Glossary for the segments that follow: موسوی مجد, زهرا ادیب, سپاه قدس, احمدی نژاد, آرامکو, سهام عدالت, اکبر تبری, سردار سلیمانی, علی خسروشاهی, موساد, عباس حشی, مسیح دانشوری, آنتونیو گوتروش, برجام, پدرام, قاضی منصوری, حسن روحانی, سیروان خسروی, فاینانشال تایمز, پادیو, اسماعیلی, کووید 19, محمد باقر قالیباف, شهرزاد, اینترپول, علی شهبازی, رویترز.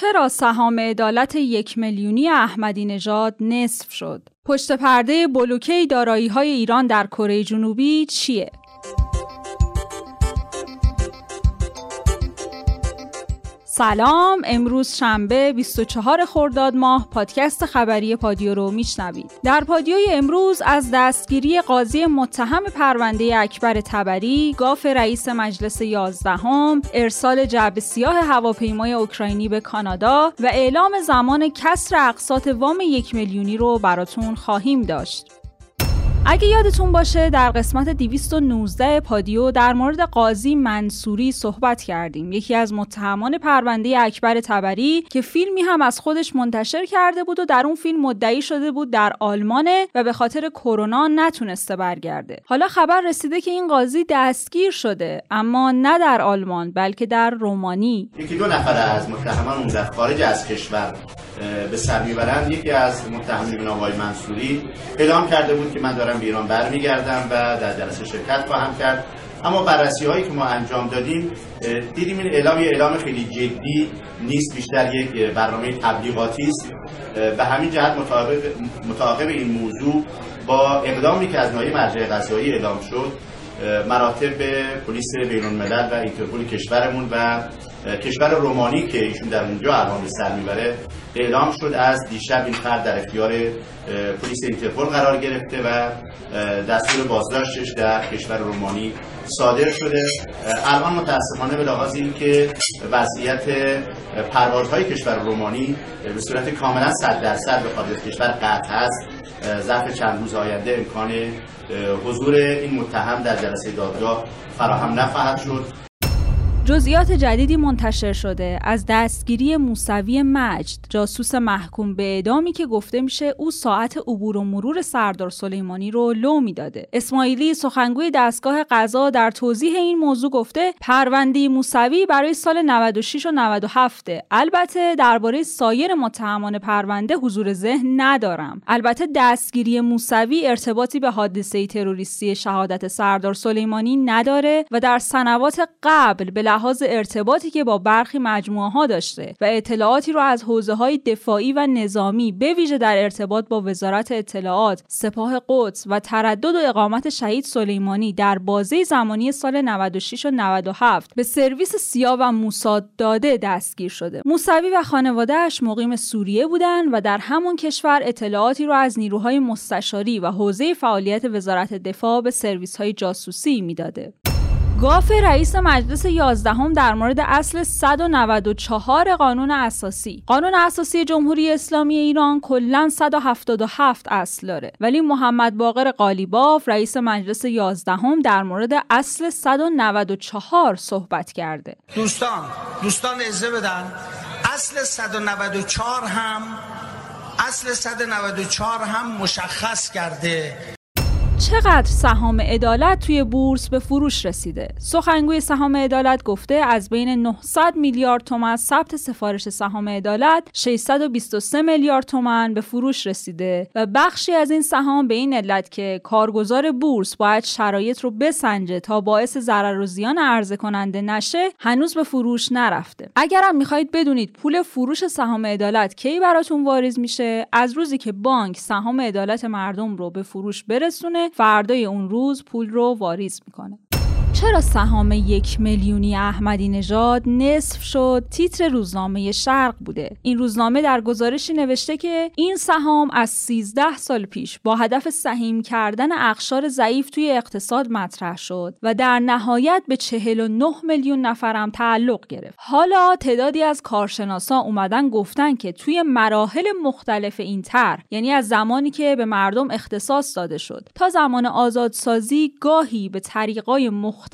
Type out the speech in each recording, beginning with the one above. چرا سهام عدالت 1 میلیونی احمدی نژاد نصف شد؟ پشت پرده بلوکه دارایی‌های ایران در کره جنوبی چیه؟ سلام، امروز شنبه 24 خرداد ماه پادکست خبری پادیو رو میشنوید. در پادیوی امروز از دستگیری قاضی متهم پرونده اکبر تبری، گاف رئیس مجلس 11م، ارسال جعبه سیاه هواپیمای اوکراینی به کانادا و اعلام زمان کسر اقساط وام 1 میلیونی رو براتون خواهیم داشت. اگه یادتون باشه در قسمت 219 پادیو در مورد قاضی منصوری صحبت کردیم، یکی از متهمان پرونده اکبر تبری که فیلمی هم از خودش منتشر کرده بود و در اون فیلم مدعی شده بود در آلمانه و به خاطر کرونا نتونسته برگرده. حالا خبر رسیده که این قاضی دستگیر شده، اما نه در آلمان بلکه در رومانی. یکی دو نفر از متهمان اون در خارج از کشور به سر میبرند. یکی از متهمین آقای منصوری اعلام کرده بود که من دارم به ایران برمیگردم و در جلسه شرکت خواهم کرد، اما بررسی هایی که ما انجام دادیم دیدیم این اعلام خیلی جدی نیست، بیشتر یک برنامه تبلیغاتی است. به همین جهت مطابق این موضوع با اقدامی که از ناحیه مرجع قضایی اعلام شد، مراتب پلیس بین الملل و اینترپول کشورمون و کشور رومانی که ایشون در اونجا الان به سر میبره اعلام شد. از دیشب این فرد در اختیار پلیس اینترپول قرار گرفته و دستور بازداشتش در کشور رومانی صادر شده. الان متاسفانه به لحاظ این که وضعیت پروازهای کشور رومانی به صورت کاملا 100% به خارج کشور قطع است. ظرف چند روز آینده امکان حضور این متهم در جلسه دادگاه فراهم نخواهد شد. جزئیات جدیدی منتشر شده از دستگیری موسوی مجد، جاسوس محکوم به اعدامی که گفته میشه او ساعت عبور و مرور سردار سلیمانی رو لو میداده. اسماعیلی سخنگوی دستگاه قضا در توضیح این موضوع گفته پرونده موسوی برای سال 96 و 97، البته درباره سایر متهمان پرونده حضور ذهن ندارم. البته دستگیری موسوی ارتباطی به حادثه تروریستی شهادت سردار سلیمانی نداره و در سنوات قبل به لحاظ ارتباطی که با برخی مجموعه ها داشته و اطلاعاتی رو از حوزه های دفاعی و نظامی به ویژه در ارتباط با وزارت اطلاعات، سپاه قدس و تردد و اقامت شهید سلیمانی در بازه زمانی سال 96 و 97 به سرویس سیا و موساد داده دستگیر شده. موسوی و خانواده‌اش مقیم سوریه بودند و در همون کشور اطلاعاتی رو از نیروهای مستشاری و حوزه فعالیت وزارت دفاع به سرویس های جاسوسی میداده. گاف رئیس مجلس 11م در مورد اصل 194 قانون اساسی. قانون اساسی جمهوری اسلامی ایران کلاً 177 اصل داره، ولی محمد باقر قالیباف رئیس مجلس 11م در مورد اصل 194 صحبت کرده. دوستان اجازه بدن اصل 194 هم مشخص کرده چقدر سهام عدالت توی بورس به فروش رسیده. سخنگوی سهام عدالت گفته از بین 900 میلیارد تومان ثبت سفارش سهام عدالت 623 میلیارد تومان به فروش رسیده و بخشی از این سهام به این علت که کارگزار بورس باید شرایط رو بسنجه تا باعث ضرر و زیان عرضه کننده نشه هنوز به فروش نرفته. اگرم میخواید بدونید پول فروش سهام عدالت کی براتون واریز میشه، از روزی که بانک سهام عدالت مردم رو به فروش برسونه فردای اون روز پول رو واریز میکنه. چرا سهام 1 میلیونی احمدی نژاد نصف شد؟ تیتر روزنامه شرق بوده. این روزنامه در گزارشی نوشته که این سهام از 13 سال پیش با هدف سهیم کردن اقشار ضعیف توی اقتصاد مطرح شد و در نهایت به 49 میلیون نفرم تعلق گرفت. حالا تعدادی از کارشناسا اومدن گفتن که توی مراحل مختلف این طرح، یعنی از زمانی که به مردم اختصاص داده شد تا زمان آزادسازی، گاهی به طریقای مختلف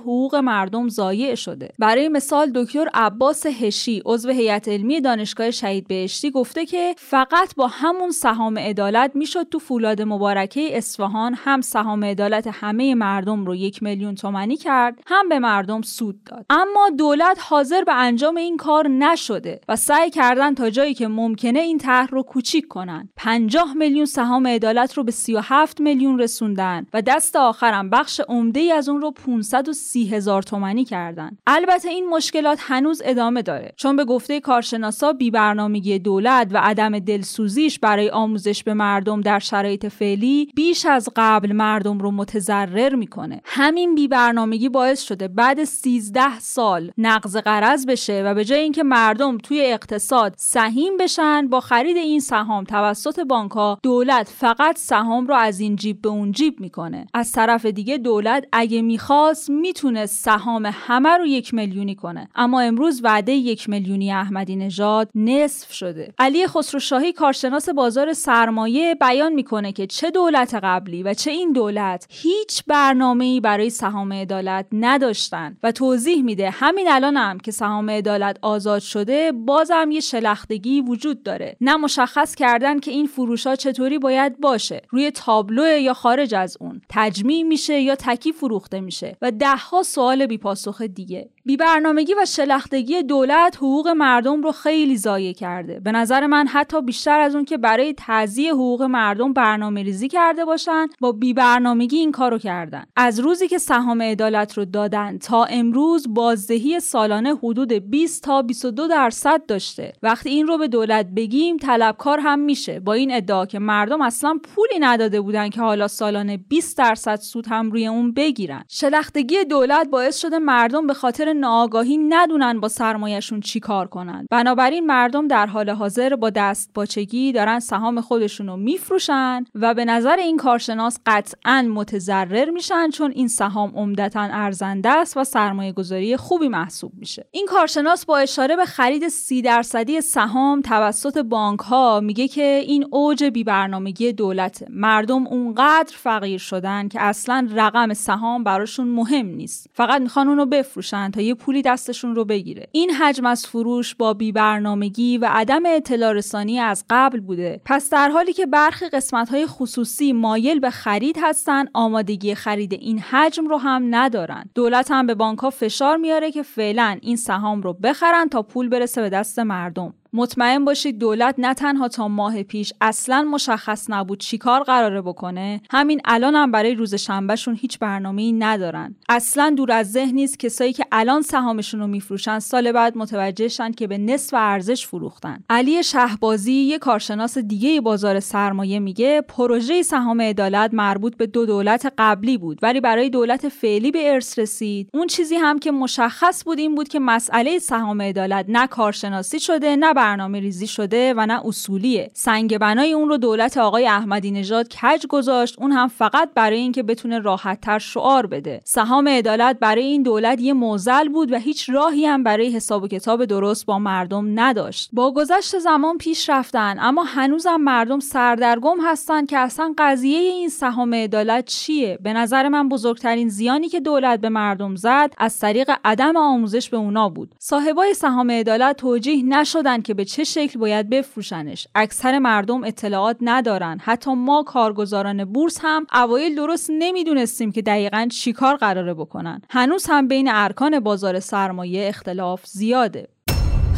حقوق مردم ضایع شده. برای مثال دکتر عباس حشی عضو هیئت علمی دانشگاه شهید بهشتی گفته که فقط با همون سهام عدالت میشد تو فولاد مبارکه اصفهان هم سهام عدالت همه مردم رو 1 میلیون تومانی کرد، هم به مردم سود داد. اما دولت حاضر به انجام این کار نشده و سعی کردن تا جایی که ممکنه این طرح رو کوچیک کنن. 50 میلیون سهام عدالت رو به 37 میلیون رسوندن و دست آخرم بخش عمده‌ای از اون رو 530,000 تومانی کردند. البته این مشکلات هنوز ادامه داره، چون به گفته کارشناسا بی‌برنامگی دولت و عدم دلسوزیش برای آموزش به مردم در شرایط فعلی بیش از قبل مردم رو متضرر میکنه. همین بی‌برنامگی باعث شده بعد 13 سال نقض قرض بشه و به جای اینکه مردم توی اقتصاد سهیم بشن، با خرید این سهام توسط بانک‌ها دولت فقط سهام رو از این جیب به اون جیب میکنه. از طرف دیگه دولت اگه میخواست میتونه سهام همه رو 1 میلیونی کنه، اما امروز وعده 1 میلیونی احمدی نژاد نصف شده. علی خسروشاهی کارشناس بازار سرمایه بیان میکنه که چه دولت قبلی و چه این دولت هیچ برنامه‌ای برای سهام عدالت نداشتن و توضیح میده همین الانم که سهام عدالت آزاد شده بازم یه شلختگی وجود داره. نه مشخص کردن که این فروش‌ها چطوری باید باشه، روی تابلو یا خارج از اون، تجمیع میشه یا تکی فروخته میشه و ده‌ها سوال بی‌پاسخ دیگه. بی‌برنامگی و شلختگی دولت حقوق مردم رو خیلی ضایع کرده. به نظر من حتی بیشتر از اون که برای تضییع حقوق مردم برنامه‌ریزی کرده باشن، با بی‌برنامگی این کارو کردن. از روزی که سهام عدالت رو دادن تا امروز بازدهی سالانه حدود 20 تا 22% داشته. وقتی این رو به دولت بگیم طلبکار هم میشه، با این ادعا که مردم اصلا پولی نداده بودن که حالا سالانه 20% سود هم روی اون بگیرن. شلختگی دولت باعث شده مردم به خاطر ناآگاهی ندونن با سرمایه‌شون چی کار کنن. بنابراین مردم در حال حاضر با دستپاچگی دارن سهام خودشون رو میفروشن و به نظر این کارشناس قطعاً متضرر میشن، چون این سهام عمدتاً ارزنده است و سرمایه‌گذاری خوبی محسوب میشه. این کارشناس با اشاره به خرید 30% سهام توسط بانک‌ها میگه که این اوج بی‌برنامگی دولت، مردم اونقدر فقیر شدن که اصلاً رقم سهام براشون مهم نیست، فقط میخوان اونو بفروشن تا یه پولی دستشون رو بگیره. این حجم از فروش با بی‌برنامگی و عدم اطلاع رسانی از قبل بوده. پس در حالی که برخی قسمت‌های خصوصی مایل به خرید هستن، آمادگی خرید این حجم رو هم ندارن. دولت هم به بانک‌ها فشار میاره که فعلا این سهام رو بخرن تا پول برسه به دست مردم. مطمئن باشید دولت نه تنها تا ماه پیش اصلا مشخص نبود چی کار قراره بکنه، همین الان هم برای روز شنبهشون هیچ برنامه‌ای ندارن. اصلا دور از ذهن نیست کسایی که الان سهامشون رو میفروشن سال بعد متوجه شن که به نصف ارزش فروختن. علی شهبازی، یه کارشناس دیگه بازار سرمایه، میگه پروژه سهام عدالت مربوط به 2 دولت قبلی بود، ولی برای دولت فعلی به ارث رسید. اون چیزی هم که مشخص بود این بود که مسئله سهام عدالت نه کارشناسی شده، نه برنامه ریزی شده و نه اصولیه. سنگ بنای اون رو دولت آقای احمدی نژاد کج گذاشت، اون هم فقط برای اینکه بتونه راحت‌تر شعار بده. سهام عدالت برای این دولت یه معضل بود و هیچ راهی هم برای حساب و کتاب درست با مردم نداشت. با گذشت زمان پیش رفتن، اما هنوزم مردم سردرگم هستن که اصلا قضیه این سهام عدالت چیه. به نظر من بزرگترین زیانی که دولت به مردم زد از طریق عدم آموزش به اونا بود. صاحبای سهام عدالت توجیه نشدن که به چه شکل باید بفروشنش. اکثر مردم اطلاعات ندارن. حتی ما کارگزاران بورس هم اوایل درست نمیدونستیم که دقیقاً چی کار قراره بکنن. هنوز هم بین ارکان بازار سرمایه اختلاف زیاده.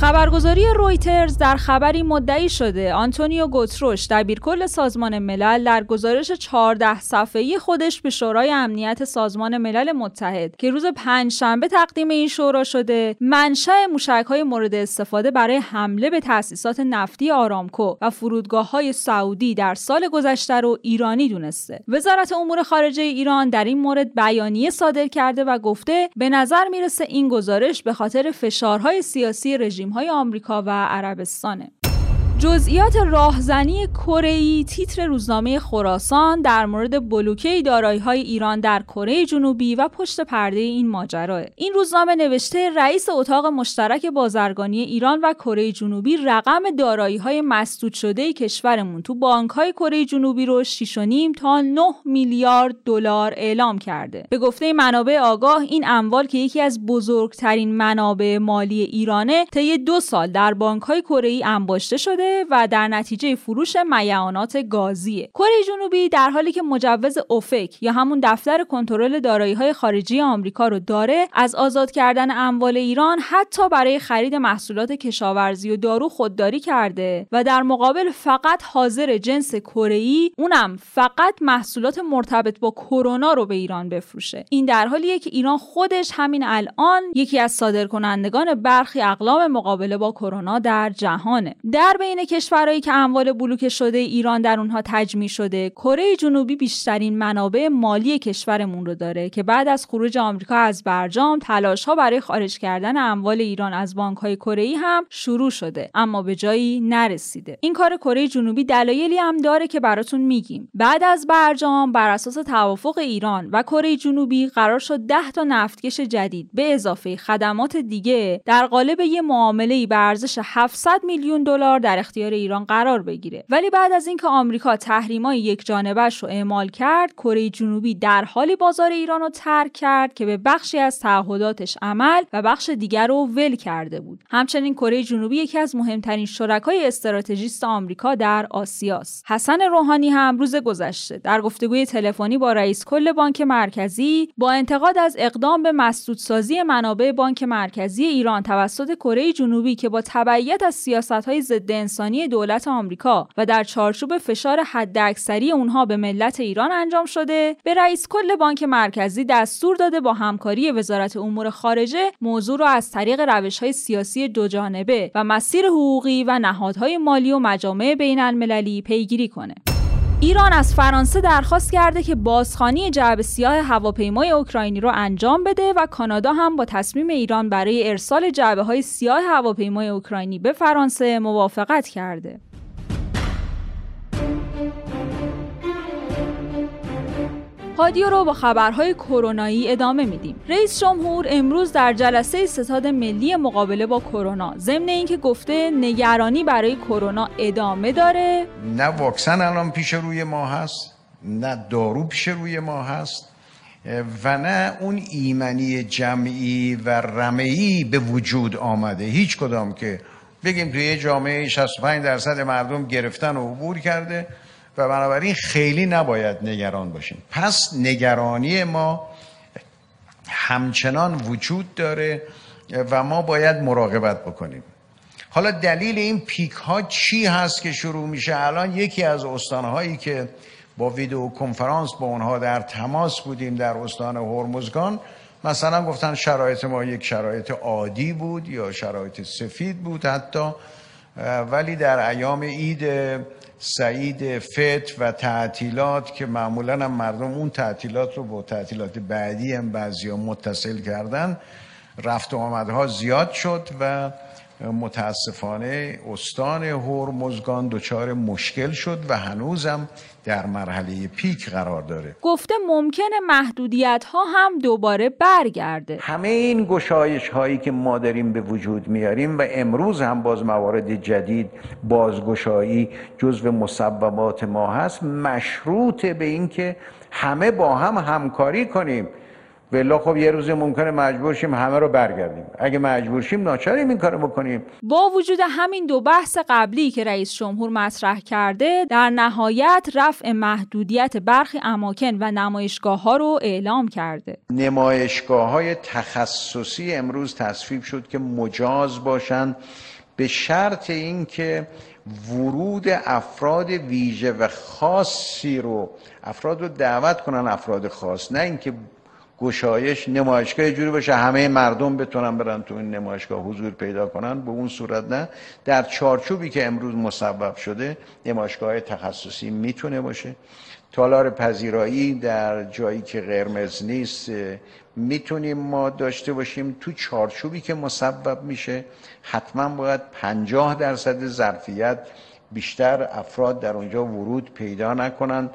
خبرگزاری رویترز در خبری مدعی شده آنتونیو گوتروش، دبیرکل سازمان ملل، در گزارش 14 صفحه‌ای خودش به شورای امنیت سازمان ملل متحد که روز 5 شنبه تقدیم این شورا شده، منشأ موشک‌های مورد استفاده برای حمله به تأسیسات نفتی آرامکو و فرودگاه‌های سعودی در سال گذشته رو ایرانی دونسته. وزارت امور خارجه ایران در این مورد بیانیه صادر کرده و گفته به نظر میرسه این گزارش به خاطر فشارهای سیاسی رژیم‌های آمریکا و عربستانه. جزئیات راهزنی کره‌ای تیتر روزنامه خراسان در مورد بلوکه دارایی‌های ایران در کره جنوبی و پشت پرده این ماجراه. این روزنامه نوشته رئیس اتاق مشترک بازرگانی ایران و کره جنوبی رقم دارایی‌های مسدود شده کشورمون تو بانک‌های کره جنوبی رو 6.5 تا 9 میلیارد دلار اعلام کرده. به گفته منابع آگاه، این اموال که یکی از بزرگترین منابع مالی ایرانه، طی 2 سال در بانک‌های کره‌ای انباشته شده و در نتیجه فروش میعانات گازیه. کره جنوبی در حالی که مجوز اوپک یا همون دفتر کنترل دارایی‌های خارجی آمریکا رو داره، از آزاد کردن اموال ایران حتی برای خرید محصولات کشاورزی و دارو خودداری کرده و در مقابل فقط حاضر جنس کره‌ای، اونم فقط محصولات مرتبط با کرونا رو به ایران بفروشه. این در حالیه که ایران خودش همین الان یکی از صادرکنندگان برخی اقلام مقابله با کرونا در جهانه. در بین کشورهایی که اموال بلوکه شده ایران در اونها تجمیع شده، کره جنوبی بیشترین منابع مالی کشورمون رو داره که بعد از خروج آمریکا از برجام، تلاش‌ها برای خارج کردن اموال ایران از بانک‌های کره‌ای هم شروع شده، اما به جایی نرسیده. این کار کره جنوبی دلایلی هم داره که براتون میگیم. بعد از برجام بر اساس توافق ایران و کره جنوبی قرار شد 10 تا نفتکش جدید به اضافه خدمات دیگه در قالب یه معامله‌ای به ارزش 700 میلیون دلار در اختیار ایران قرار بگیره. ولی بعد از اینکه آمریکا تحریم‌های یکجانبه‌اش رو اعمال کرد، کره جنوبی در حالی بازار ایران رو ترک کرد که به بخشی از تعهداتش عمل و بخش دیگر رو ول کرده بود. همچنین کره جنوبی یکی از مهمترین شرکای استراتژیست آمریکا در آسیاست. حسن روحانی هم روز گذشته در گفتگوی تلفنی با رئیس کل بانک مرکزی با انتقاد از اقدام به مسدودسازی منابع بانک مرکزی ایران توسط کره جنوبی که با تبعیت از سیاست‌های ضد انسانی دولت آمریکا و در چارچوب فشار حداکثری اونها به ملت ایران انجام شده، به رئیس کل بانک مرکزی دستور داده با همکاری وزارت امور خارجه موضوع را از طریق روش‌های سیاسی دوجانبه و مسیر حقوقی و نهادهای مالی و مجامع بین‌المللی پیگیری کنه. ایران از فرانسه درخواست کرده که بازخوانی جعبه سیاه هواپیمای اوکراینی رو انجام بده و کانادا هم با تصمیم ایران برای ارسال جعبه‌های سیاه هواپیمای اوکراینی به فرانسه موافقت کرده. پادیو رو با خبرهای کرونایی ادامه میدیم. رئیس جمهور امروز در جلسه ستاد ملی مقابله با کرونا ضمن اینکه گفته نگرانی برای کرونا ادامه داره، نه واکسن الان پیش روی ما هست، نه دارو پیش روی ما هست و نه اون ایمنی جمعی و رمه‌ای به وجود آمده، هیچ کدام که بگیم توی جامعه 65% مردم گرفتن و عبور کرده و بنابراین خیلی نباید نگران باشیم. پس نگرانی ما همچنان وجود داره و ما باید مراقبت بکنیم. حالا دلیل این پیک ها چی هست که شروع میشه؟ الان یکی از استان هایی که با ویدیو کنفرانس با اونها در تماس بودیم در استان هرمزگان، مثلا گفتن شرایط ما یک شرایط عادی بود یا شرایط سفید بود حتی، ولی در ایام عید سعید فطر و تعطیلات که معمولاً هم مردم اون تعطیلات رو با تعطیلات بعدی هم بعضیا متصل کردن، رفت و آمدها زیاد شد و متاسفانه استان هرمزگان دچار مشکل شد و هنوزم در مرحله پیک قرار داره. گفته ممکنه محدودیت ها هم دوباره برگرده. همه این گشایش هایی که ما داریم به وجود میاریم و امروز هم باز موارد جدید بازگشایی جزو مسببات ما هست، مشروط به این که همه با هم همکاری کنیم. بله خب یه روز ممکنه مجبور شیم همه رو برگردیم. اگه مجبور شیم ناچاریم این کارو بکنیم. با وجود همین دو بحث قبلی که رئیس جمهور مطرح کرده، در نهایت رفع محدودیت برخی اماکن و نمایشگاه‌ها رو اعلام کرده. نمایشگاه‌های تخصصی امروز تصویب شد که مجاز باشن به شرط اینکه ورود افراد ویژه و خاصی رو دعوت کنن، افراد خاص، نه اینکه گشایش نمایشگاه جوری باشه همه مردم بتونن برن تو این نمایشگاه حضور پیدا کنن، به اون صورت نه. در چارچوبی که امروز مسبب شده نمایشگاه تخصصی میتونه باشه، تالار پذیرایی در جایی که قرمز نیست میتونیم ما داشته باشیم. تو چارچوبی که مسبب میشه حتما باید 50% ظرفیت بیشتر افراد در اونجا ورود پیدا نکنن،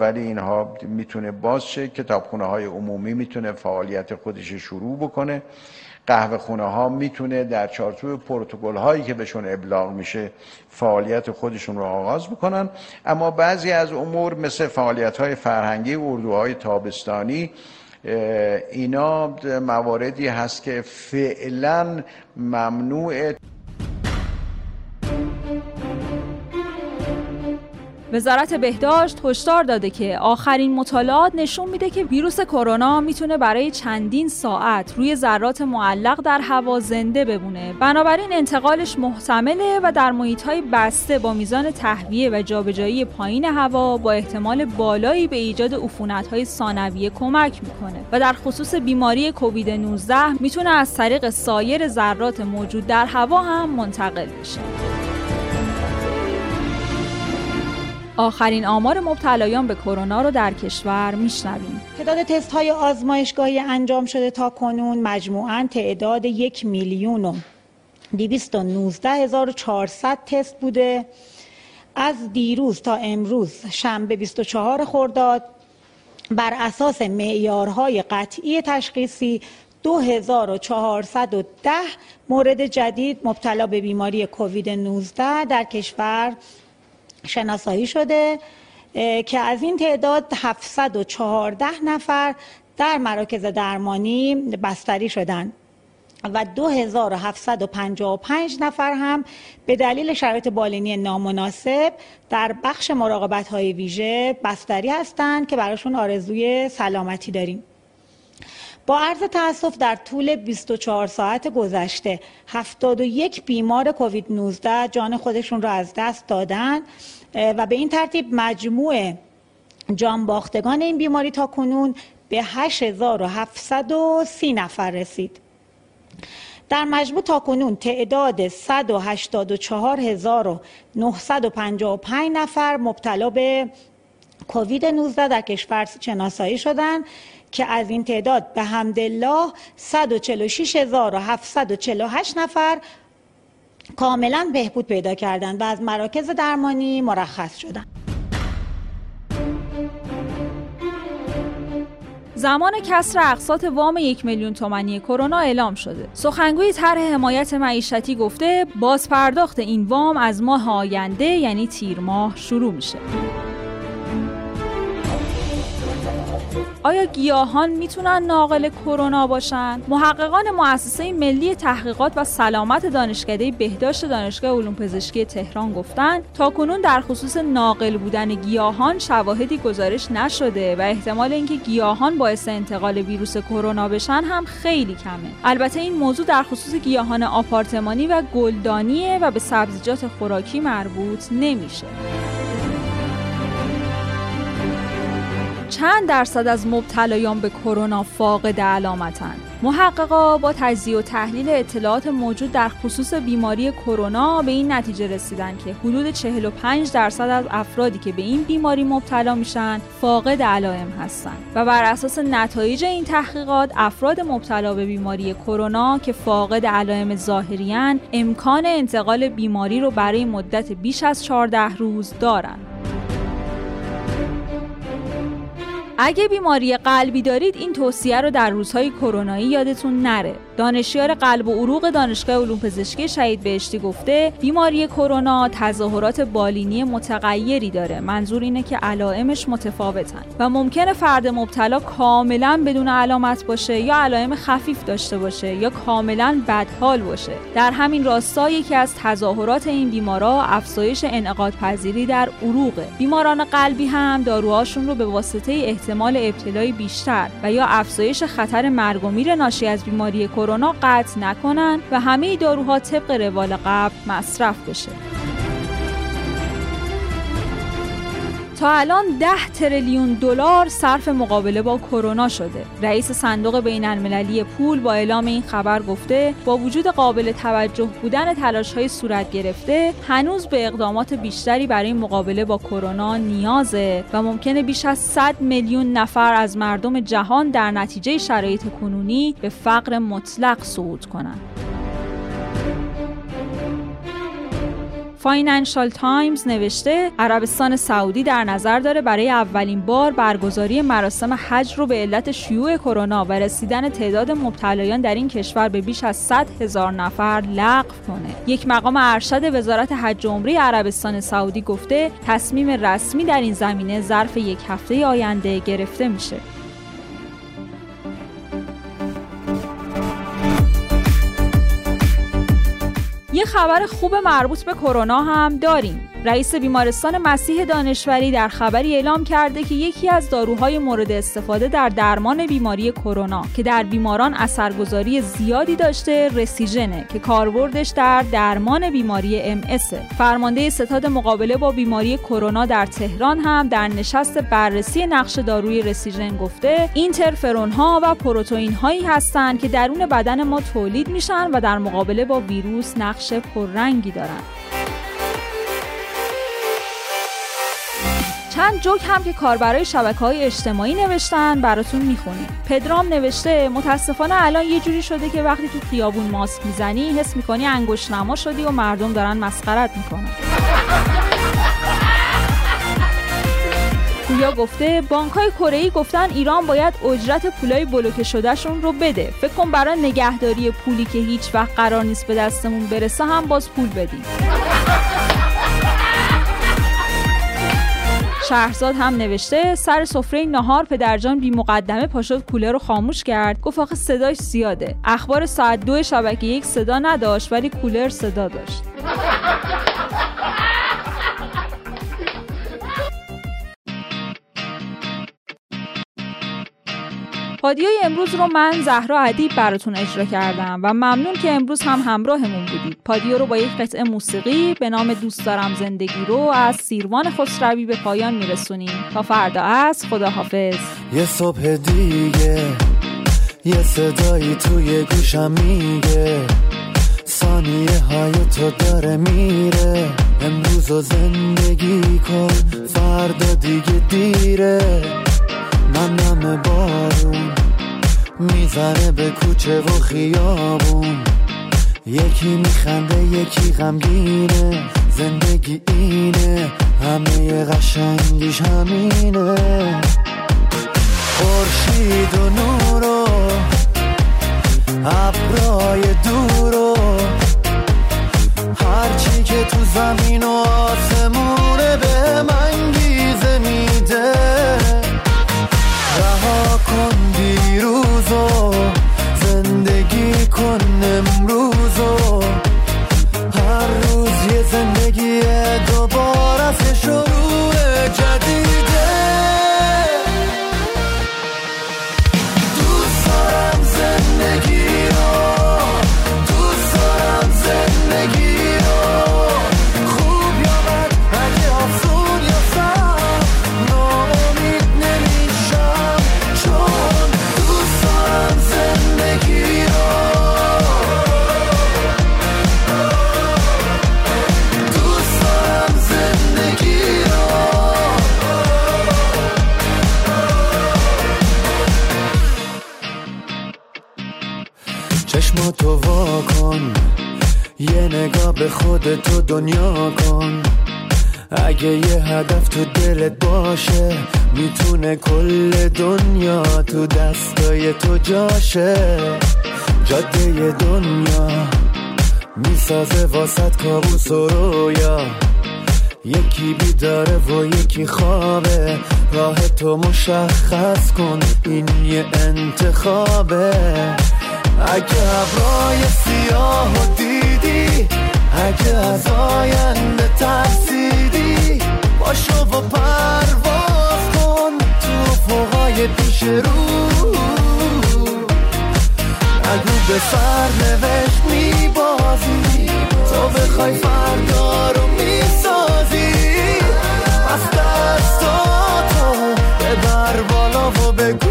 ولی اینها میتونه باز شه. کتابخونه های عمومی میتونه فعالیت خودش شروع بکنه، قهوه خونه ها میتونه در چارچوب پروتکل هایی که بهشون ابلاغ میشه فعالیت خودشون رو آغاز بکنن. اما بعضی از امور مثل فعالیت های فرهنگی، اردوهای تابستانی، اینا مواردی هست که فعلا ممنوعه. وزارت بهداشت هشدار داده که آخرین مطالعات نشون میده که ویروس کرونا میتونه برای چندین ساعت روی ذرات معلق در هوا زنده بمونه. بنابراین انتقالش محتمله و در محیط‌های بسته با میزان تهویه و جابجایی پایین هوا با احتمال بالایی به ایجاد عفونت‌های ثانویه کمک میکنه و در خصوص بیماری کووید 19 میتونه از طریق سایر ذرات موجود در هوا هم منتقل بشه. آخرین آمار مبتلایان به کرونا رو در کشور میشنویم. تعداد تست‌های آزمایشگاهی انجام شده تا کنون مجموعاً تعداد 1,219,400 تست بوده. از دیروز تا امروز شنبه 24 خرداد بر اساس معیارهای قطعی تشخیصی 2410 مورد جدید مبتلا به بیماری کووید 19 در کشور شناسایی شده که از این تعداد 714 نفر در مراکز درمانی بستری شدند و 2755 نفر هم به دلیل شرایط بالینی نامناسب در بخش مراقبت‌های ویژه بستری هستند که براشون آرزوی سلامتی داریم. با عرض تأسف در طول 24 ساعت گذشته 71 بیمار کووید 19 جان خودشون را از دست دادن و به این ترتیب مجموع جان باختگان این بیماری تا کنون به 8730 نفر رسید. در مجموع تا کنون تعداد 184955 نفر مبتلا به کووید 19 در کشور شناسایی شدند که از این تعداد به حمدالله 146748 نفر کاملا بهبود پیدا کردند و از مراکز درمانی مرخص شدند. زمان کسر اقساط وام 1 میلیون تومانی کرونا اعلام شده. سخنگوی طرح حمایت معیشتی گفته بازپرداخت این وام از ماه آینده یعنی تیر ماه شروع میشه. آیا گیاهان میتونن ناقل کرونا باشن؟ محققان مؤسسه ملی تحقیقات و سلامت دانشکده بهداشت دانشگاه علوم پزشکی تهران گفتند تا کنون در خصوص ناقل بودن گیاهان شواهدی گزارش نشده و احتمال اینکه گیاهان باعث انتقال ویروس کرونا بشن هم خیلی کمه. البته این موضوع در خصوص گیاهان آپارتمانی و گلدانیه و به سبزیجات خوراکی مربوط نمیشه. چند درصد از مبتلایان به کرونا فاقد علامتند؟ محققا با تجزیه و تحلیل اطلاعات موجود در خصوص بیماری کرونا به این نتیجه رسیدن که حدود 45% از افرادی که به این بیماری مبتلا میشن فاقد علائم هستند و بر اساس نتایج این تحقیقات افراد مبتلا به بیماری کرونا که فاقد علائم ظاهری اند امکان انتقال بیماری رو برای مدت بیش از 14 روز دارند. اگه بیماری قلبی دارید این توصیه رو در روزهای کرونایی یادتون نره. دانشیار قلب و عروق دانشگاه علوم پزشکی شهید بهشتی گفته بیماری کرونا تظاهرات بالینی متغیری داره. منظور اینه که علائمش متفاوتن و ممکنه فرد مبتلا کاملا بدون علامت باشه یا علائم خفیف داشته باشه یا کاملا بدحال باشه. در همین راستا یکی از تظاهرات این بیمارا افزایش انعقادپذیری در عروقه. بیماران قلبی هم داروهاشون رو به واسطه احتمال ابتلای بیشتر و یا افزایش خطر مرگ و میر ناشی از بیماری کرونا قطع نکنن و همه داروها طبق روال قبل مصرف بشه. تا الان 10 تریلیون دلار صرف مقابله با کرونا شده. رئیس صندوق بین المللی پول با اعلام این خبر گفته با وجود قابل توجه بودن تلاش‌های صورت گرفته هنوز به اقدامات بیشتری برای مقابله با کرونا نیازه و ممکنه بیش از 100 میلیون نفر از مردم جهان در نتیجه شرایط کنونی به فقر مطلق صعود کنند. فاینانشال تایمز نوشته عربستان سعودی در نظر داره برای اولین بار برگزاری مراسم حج رو به علت شیوع کرونا و رسیدن تعداد مبتلایان در این کشور به بیش از 100,000 نفر لغو کنه. یک مقام ارشد وزارت حج و عمره عربستان سعودی گفته تصمیم رسمی در این زمینه ظرف یک هفته آینده گرفته میشه. یه خبر خوب مربوط به کرونا هم داریم. رئیس بیمارستان مسیح دانشوری در خبری اعلام کرده که یکی از داروهای مورد استفاده در درمان بیماری کرونا که در بیماران اثرگذاری زیادی داشته، رسیژنه که کاربردش در درمان بیماری MS. فرمانده ستاد مقابله با بیماری کرونا در تهران هم در نشست بررسی نقش داروی رسیژن گفته اینترفرون ها و پروتئین هایی هستند که درون بدن ما تولید میشن و در مقابله با ویروس نقش پررنگی دارند. چند جوک هم که کاربرای شبکه‌های اجتماعی نوشتن براتون میخونیم. پدرام نوشته متاسفانه الان یه جوری شده که وقتی تو خیابون ماسک میزنی حس میکنی انگشت‌نما شدی و مردم دارن مسخرت میکنن. یا گفته بانک‌های کره‌ای گفتن ایران باید اجرت پولای بلوکه شدهشون رو بده. فکر کن برای نگهداری پولی که هیچ وقت قرار نیست به دستمون برسه هم باز پول بدیم. شهرزاد هم نوشته سر سفره نهار پدرجان بی مقدمه پاشد کولر رو خاموش کرد، گفت آخه صداش زیاده. اخبار ساعت 2 شبکه 1 صدا نداشت ولی کولر صدا داشت. پادیوی امروز رو من زهرا ادیب براتون اجرا کردم و ممنون که امروز هم همراهمون بودید. پادیو رو با یک قطعه موسیقی به نام دوست دارم زندگی رو از سیروان خسروی به پایان میرسونیم. تا فردا عصر، خداحافظ. یه صبح دیگه یه صدایی توی گوشم میگه ثانیه های تو داره میره، امروز رو زندگی کن فردا دیگه دیره. نم بارون میزنه به کوچه و خیابون، یکی میخنده یکی غمگینه، زندگی اینه همه قشنگیش همینه. خورشید و نور و ابرای دور و هرچی که تو زمین و آسمونه به من گیزه میده. رها کن دیروزو زندگی کن امروزو، هر روز یه زندگی دوباره از شروع جدیده. دوست دارم زندگی رو، دوست دارم زندگی رو، خوب یا بد اگه افزون یا سر ناامید نمیشم. چشماتو وا کن یه نگاه به خودتو دنیا کن، اگه یه هدف تو دلت باشه میتونه کل دنیا تو دستای تو جاشه. جاده دنیا میسازه واسط کابوس و رویا، یکی بیداره و یکی خوابه، راه تو مشخص کن این یه انتخابه. اگه ابرای سیاه رو دیدی، اگه از آینده ترسیدی، باشو و پرواز کن تو فوقای پیش رو. اگه به سرنوشت میبازی تو بخوای فردا رو میسازی، از دستاتو ببر بالا و بگو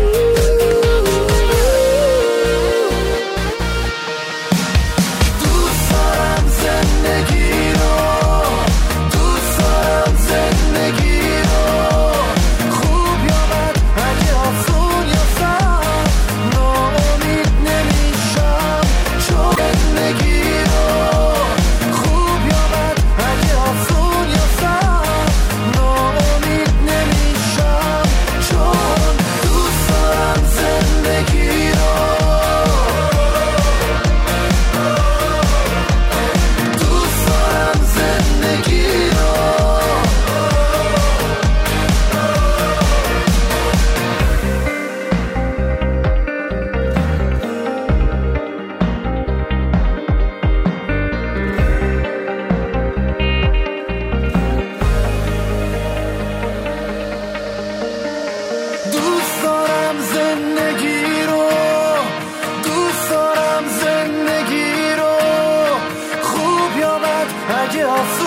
جفا